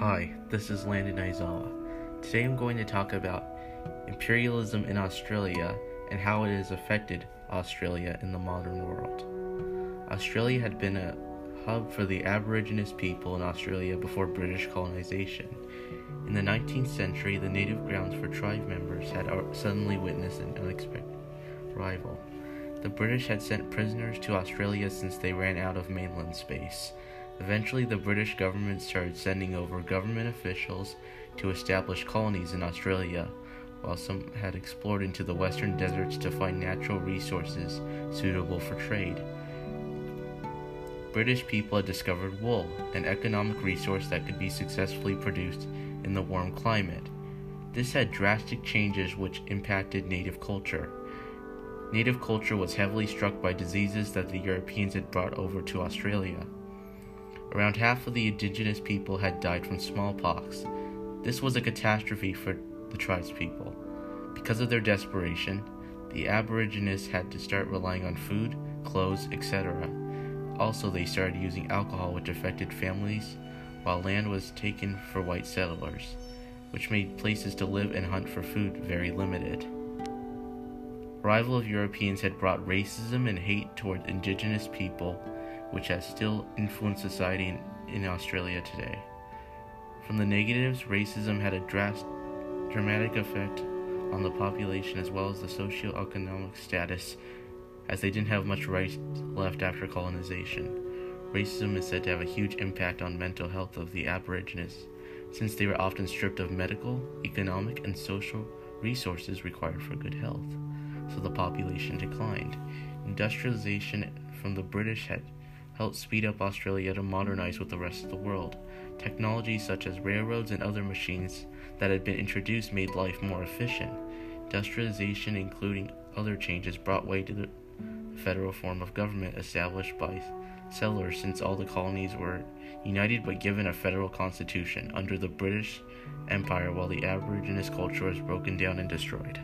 Hi, this is Landon Aizawa. Today I'm going to talk about imperialism in Australia and how it has affected Australia in the modern world. Australia had been a hub for the Aboriginous people in Australia before British colonization. In the 19th century, the native grounds for tribe members had suddenly witnessed an unexpected arrival. The British had sent prisoners to Australia since they ran out of mainland space. Eventually, the British government started sending over government officials to establish colonies in Australia, while some had explored into the western deserts to find natural resources suitable for trade. British people had discovered wool, an economic resource that could be successfully produced in the warm climate. This had drastic changes which impacted native culture. Native culture was heavily struck by diseases that the Europeans had brought over to Australia. Around half of the indigenous people had died from smallpox. This was a catastrophe for the tribespeople. Because of their desperation, the Aborigines had to start relying on food, clothes, etc. Also, they started using alcohol, which affected families, while land was taken for white settlers, which made places to live and hunt for food very limited. Arrival of Europeans had brought racism and hate toward indigenous people, which has still influenced society in Australia today. From the negatives, racism had a dramatic effect on the population as well as the socioeconomic status, as they didn't have much rights left after colonization. Racism is said to have a huge impact on mental health of the Aborigines, since they were often stripped of medical, economic, and social resources required for good health, so the population declined. Industrialization from the British had helped speed up Australia to modernize with the rest of the world. Technologies such as railroads and other machines that had been introduced made life more efficient. Industrialization, including other changes, brought way to the federal form of government established by settlers, since all the colonies were united but given a federal constitution under the British Empire, while the Aborigines culture was broken down and destroyed.